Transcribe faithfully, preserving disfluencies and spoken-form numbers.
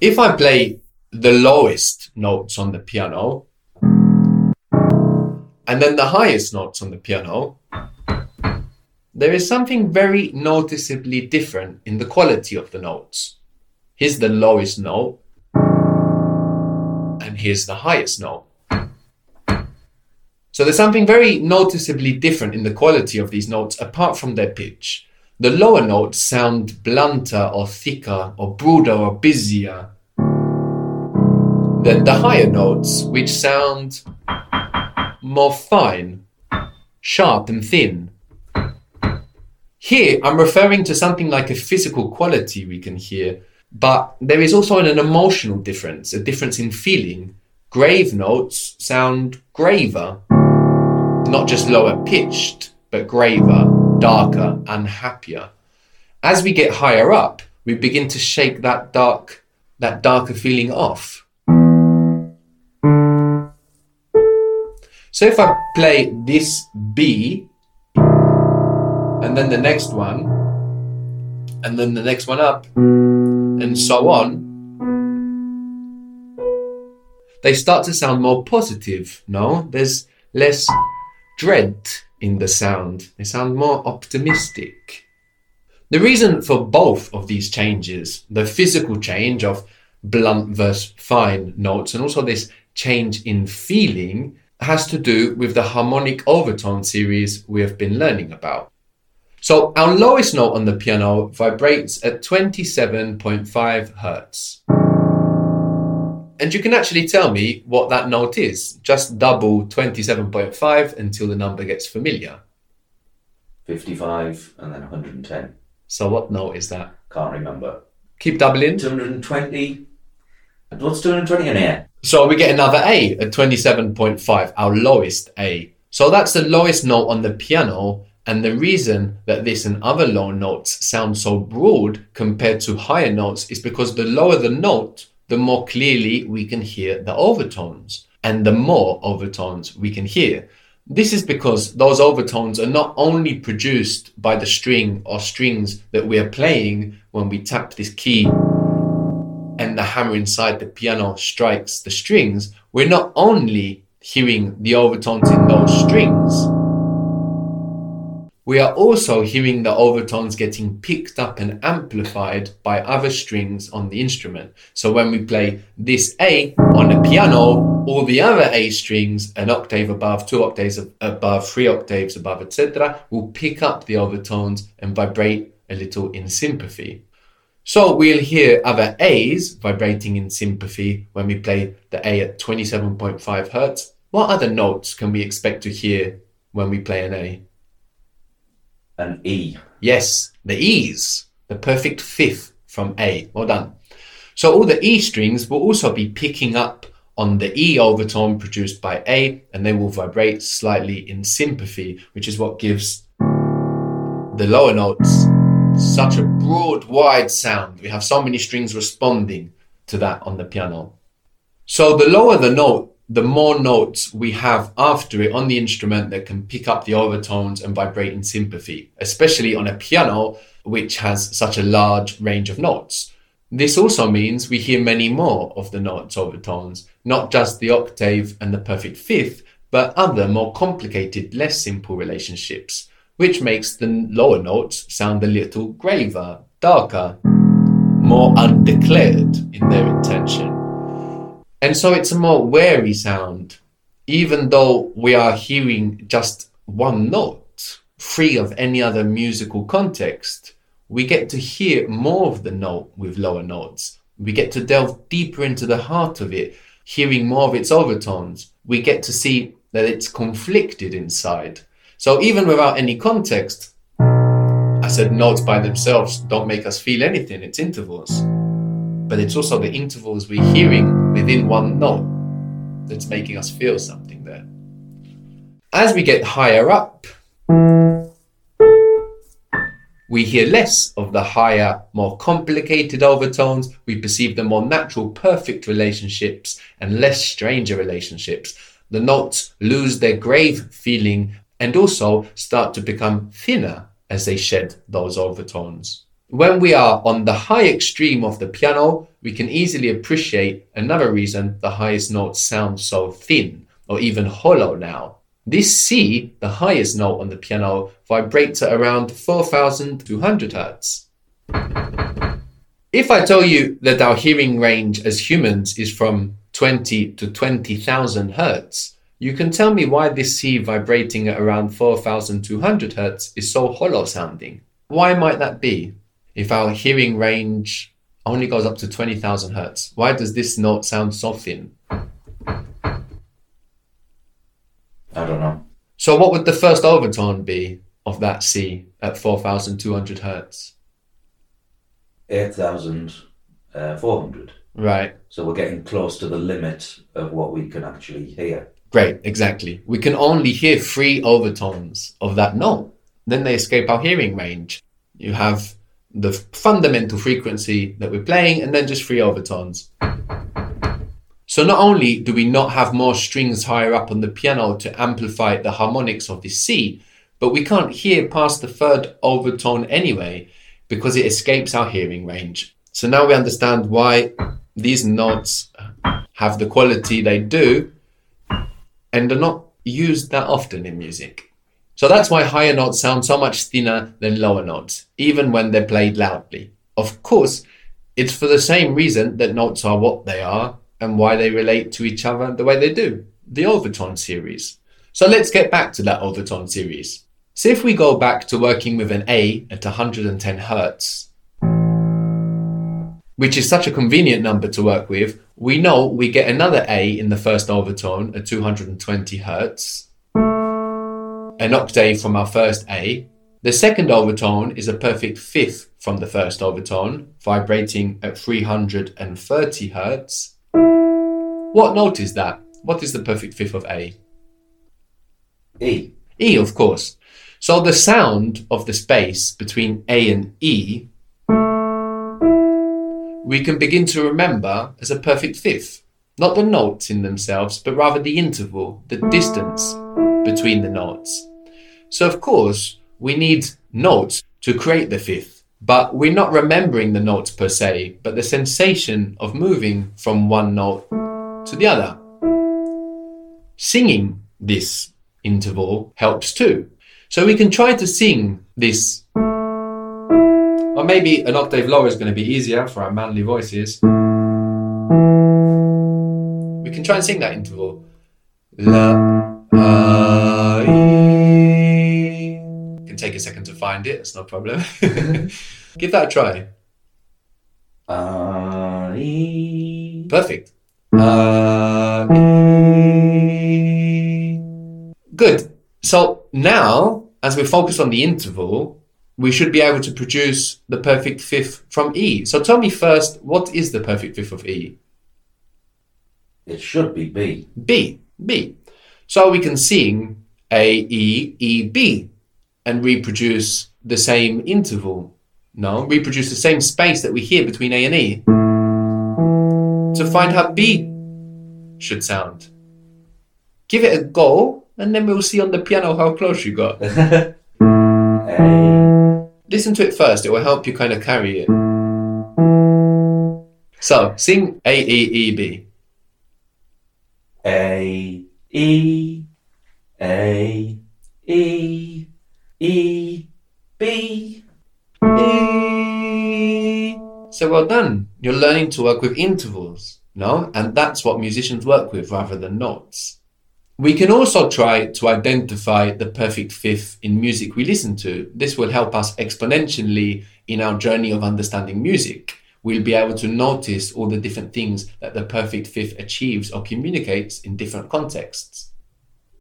if I play the lowest notes on the piano and then the highest notes on the piano, there is something very noticeably different in the quality of the notes. Here's the lowest note and here's the highest note. So there's something very noticeably different in the quality of these notes apart from their pitch. The lower notes sound blunter or thicker or broader or busier than the higher notes, which sound more fine, sharp and thin. Here I'm referring to something like a physical quality we can hear, but there is also an emotional difference, a difference in feeling. Grave notes sound graver, not just lower pitched, but graver, darker and happier. As we get higher up, we begin to shake that dark, that darker feeling off. So if I play this B, and then the next one, and then the next one up, and so on, they start to sound more positive, no? There's less dread in the sound. They sound more optimistic. The reason for both of these changes, the physical change of blunt versus fine notes, and also this change in feeling, has to do with the harmonic overtone series we have been learning about. So our lowest note on the piano vibrates at twenty-seven point five hertz. And you can actually tell me what that note is. Just double twenty-seven point five until the number gets familiar. fifty-five and then one hundred ten. So what note is that? Can't remember. Keep doubling. two hundred twenty. What's two hundred twenty in here? So we get another A at twenty-seven point five, our lowest A. So that's the lowest note on the piano. And the reason that this and other low notes sound so broad compared to higher notes is because the lower the note, the more clearly we can hear the overtones, and the more overtones we can hear. This is because those overtones are not only produced by the string or strings that we are playing when we tap this key and the hammer inside the piano strikes the strings. We're not only hearing the overtones in those strings, we are also hearing the overtones getting picked up and amplified by other strings on the instrument. So when we play this A on a piano, all the other A strings, an octave above, two octaves above, three octaves above, et cetera, will pick up the overtones and vibrate a little in sympathy. So we'll hear other A's vibrating in sympathy when we play the A at twenty-seven point five hertz. What other notes can we expect to hear when we play an A? An E. Yes, the E's, the perfect fifth from A. Well done. So all the E strings will also be picking up on the E overtone produced by A, and they will vibrate slightly in sympathy, which is what gives the lower notes such a broad, wide sound. We have so many strings responding to that on the piano. So the lower the note, the more notes we have after it on the instrument that can pick up the overtones and vibrate in sympathy, especially on a piano which has such a large range of notes. This also means we hear many more of the notes overtones, not just the octave and the perfect fifth, but other more complicated, less simple relationships, which makes the lower notes sound a little graver, darker, more undeclared in their intention. And so it's a more wary sound, even though we are hearing just one note, free of any other musical context. We get to hear more of the note with lower notes. We get to delve deeper into the heart of it, hearing more of its overtones. We get to see that it's conflicted inside. So even without any context, I said notes by themselves don't make us feel anything, it's intervals. But it's also the intervals we're hearing within one note that's making us feel something there. As we get higher up, we hear less of the higher, more complicated overtones. We perceive the more natural, perfect relationships and less stranger relationships. The notes lose their grave feeling and also start to become thinner as they shed those overtones. When we are on the high extreme of the piano, we can easily appreciate another reason the highest notes sound so thin or even hollow now. This C, the highest note on the piano, vibrates at around four thousand two hundred hertz. If I tell you that our hearing range as humans is from twenty to twenty thousand hertz, you can tell me why this C vibrating at around four thousand two hundred hertz is so hollow sounding. Why might that be? If our hearing range only goes up to twenty thousand hertz, why does this note sound so thin? I don't know. So what would the first overtone be of that C at four thousand two hundred hertz? eight thousand four hundred. Right. So we're getting close to the limit of what we can actually hear. Great, exactly. We can only hear three overtones of that note. Then they escape our hearing range. You have the fundamental frequency that we're playing and then just three overtones. So not only do we not have more strings higher up on the piano to amplify the harmonics of this C, but we can't hear past the third overtone anyway because it escapes our hearing range. So now we understand why these notes have the quality they do and are not used that often in music. So that's why higher notes sound so much thinner than lower notes, even when they're played loudly. Of course, it's for the same reason that notes are what they are, and why they relate to each other the way they do, the overtone series. So let's get back to that overtone series. So if we go back to working with an A at one hundred ten hertz, which is such a convenient number to work with, we know we get another A in the first overtone at two hundred twenty hertz, an octave from our first A. The second overtone is a perfect fifth from the first overtone, vibrating at three hundred thirty hertz. What note is that? What is the perfect fifth of A? E. E, of course. So the sound of the space between A and E, we can begin to remember as a perfect fifth. Not the notes in themselves, but rather the interval, the distance between the notes. So of course, we need notes to create the fifth, but we're not remembering the notes per se, but the sensation of moving from one note to the other. Singing this interval helps too. So we can try to sing this, or maybe an octave lower is going to be easier for our manly voices. We can try and sing that interval. La, ah, ee. You can take a second to find it, it's no problem. Give that a try. Ah, ee. Perfect. Uh, Good. So now, as we focus on the interval, we should be able to produce the perfect fifth from E. So tell me first, what is the perfect fifth of E? It should be B. B. B. So we can sing A, E, E, B and reproduce the same interval. No, reproduce the same space that we hear between A and E, to find how B should sound. Give it a go, and then we'll see on the piano how close you got. Listen to it first, it will help you kind of carry it. So, sing A, E, E, B. A, E, A, E, E, B, E. So well done. You're learning to work with intervals, no? And that's what musicians work with rather than notes. We can also try to identify the perfect fifth in music we listen to. This will help us exponentially in our journey of understanding music. We'll be able to notice all the different things that the perfect fifth achieves or communicates in different contexts.